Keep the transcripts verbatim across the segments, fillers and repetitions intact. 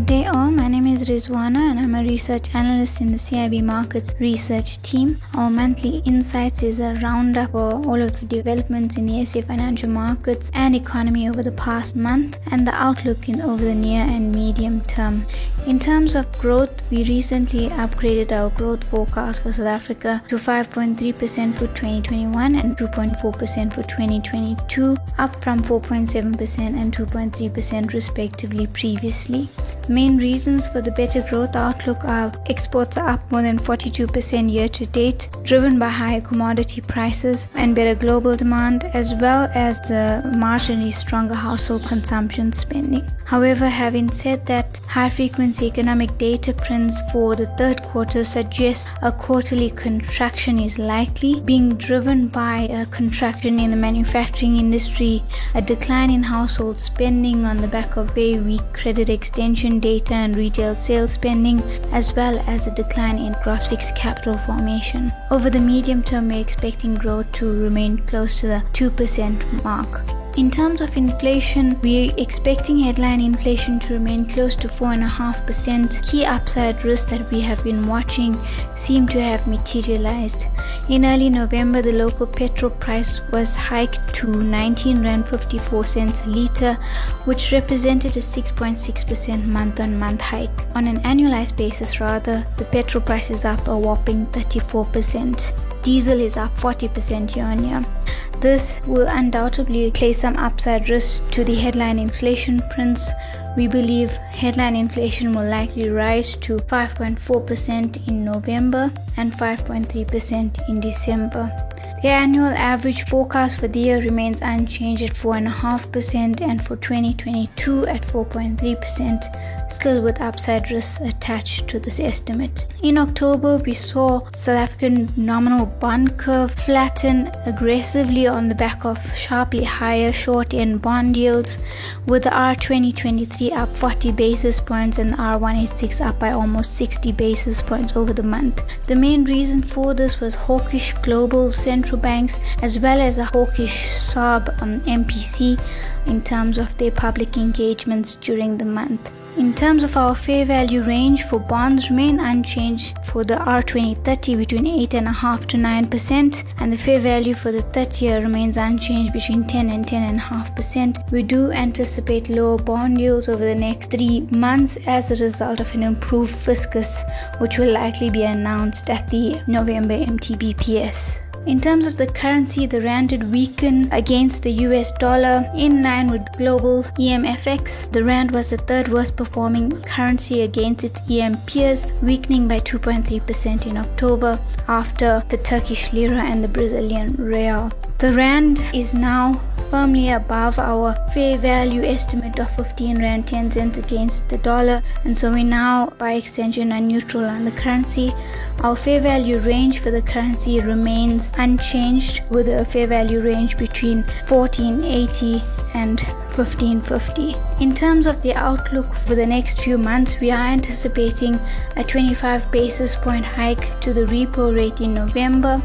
Good day all, my name is Rizwana and I'm a research analyst in the C I B markets research team. Our monthly insights is a roundup of all of the developments in the S A financial markets and economy over the past month and the outlook in over the near and medium term. In terms of growth, we recently upgraded our growth forecast for South Africa to five point three percent for twenty twenty-one and two point four percent for twenty twenty-two, up from four point seven percent and two point three percent respectively previously. Main reasons for the better growth outlook are exports are up more than forty-two percent year to date, driven by higher commodity prices and better global demand, as well as the marginally stronger household consumption spending. However, having said that, high-frequency economic data prints for the third quarter suggest a quarterly contraction is likely, being driven by a contraction in the manufacturing industry, a decline in household spending on the back of very weak credit extension data and retail sales spending, as well as a decline in gross fixed capital formation. Over the medium term, we're expecting growth to remain close to the two percent mark. In terms of inflation, we're expecting headline inflation to remain close to four point five percent. Key upside risks that we have been watching seem to have materialized. In early November, the local petrol price was hiked to nineteen rand fifty-four cents a litre, which represented a six point six percent month-on-month hike. On an annualized basis rather, the petrol price is up a whopping thirty-four percent. Diesel is up forty percent year-on-year. This will undoubtedly place some upside risk to the headline inflation prints. We believe headline inflation will likely rise to five point four percent in November and five point three percent in December. The annual average forecast for the year remains unchanged at four point five percent and for twenty twenty-two at four point three percent, still with upside risks attached to this estimate. In October, we saw South African nominal bond curve flatten aggressively on the back of sharply higher short-end bond yields, with the R twenty twenty-three up forty basis points and the R one eighty-six up by almost sixty basis points over the month. The main reason for this was hawkish global central banks as well as a hawkish S A B um, M P C in terms of their public engagements during the month. In terms of our fair value range for bonds remain unchanged for the R twenty thirty between eight point five percent to nine percent and the fair value for the thirty year remains unchanged between ten and ten point five percent. We do anticipate lower bond yields over the next three months as a result of an improved fiscus, which will likely be announced at the November M T B P S. In terms of the currency, the rand did weaken against the U S dollar in line with global E M F X. The rand was the third worst performing currency against its E M peers, weakening by two point three percent in October after the Turkish lira and the Brazilian real. The rand is now firmly above our fair value estimate of fifteen rand ten cents against the dollar, and so we now by extension are neutral on the currency. Our fair value range for the currency remains unchanged with a fair value range between fourteen eighty and fifteen fifty. In terms of the outlook for the next few months, we are anticipating a twenty-five basis point hike to the repo rate in November,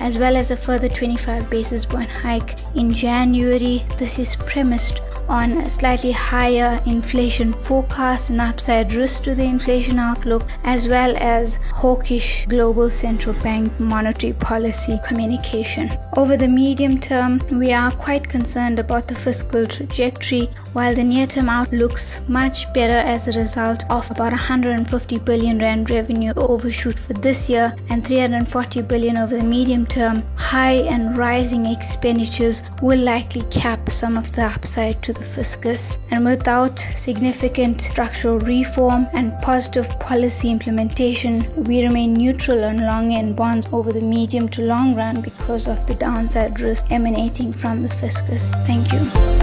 as well as a further twenty-five basis point hike in January. This is premised on a slightly higher inflation forecast and upside risk to the inflation outlook, as well as hawkish global central bank monetary policy communication. Over the medium term, we are quite concerned about the fiscal trajectory, while the near-term outlook looks much better as a result of about one hundred fifty billion rand revenue overshoot for this year and three hundred forty billion over the medium term. High and rising expenditures will likely cap some of the upside to the fiscus, and without significant structural reform and positive policy implementation, we remain neutral on long-end bonds over the medium to long run because of the downside risk emanating from the fiscus. Thank you.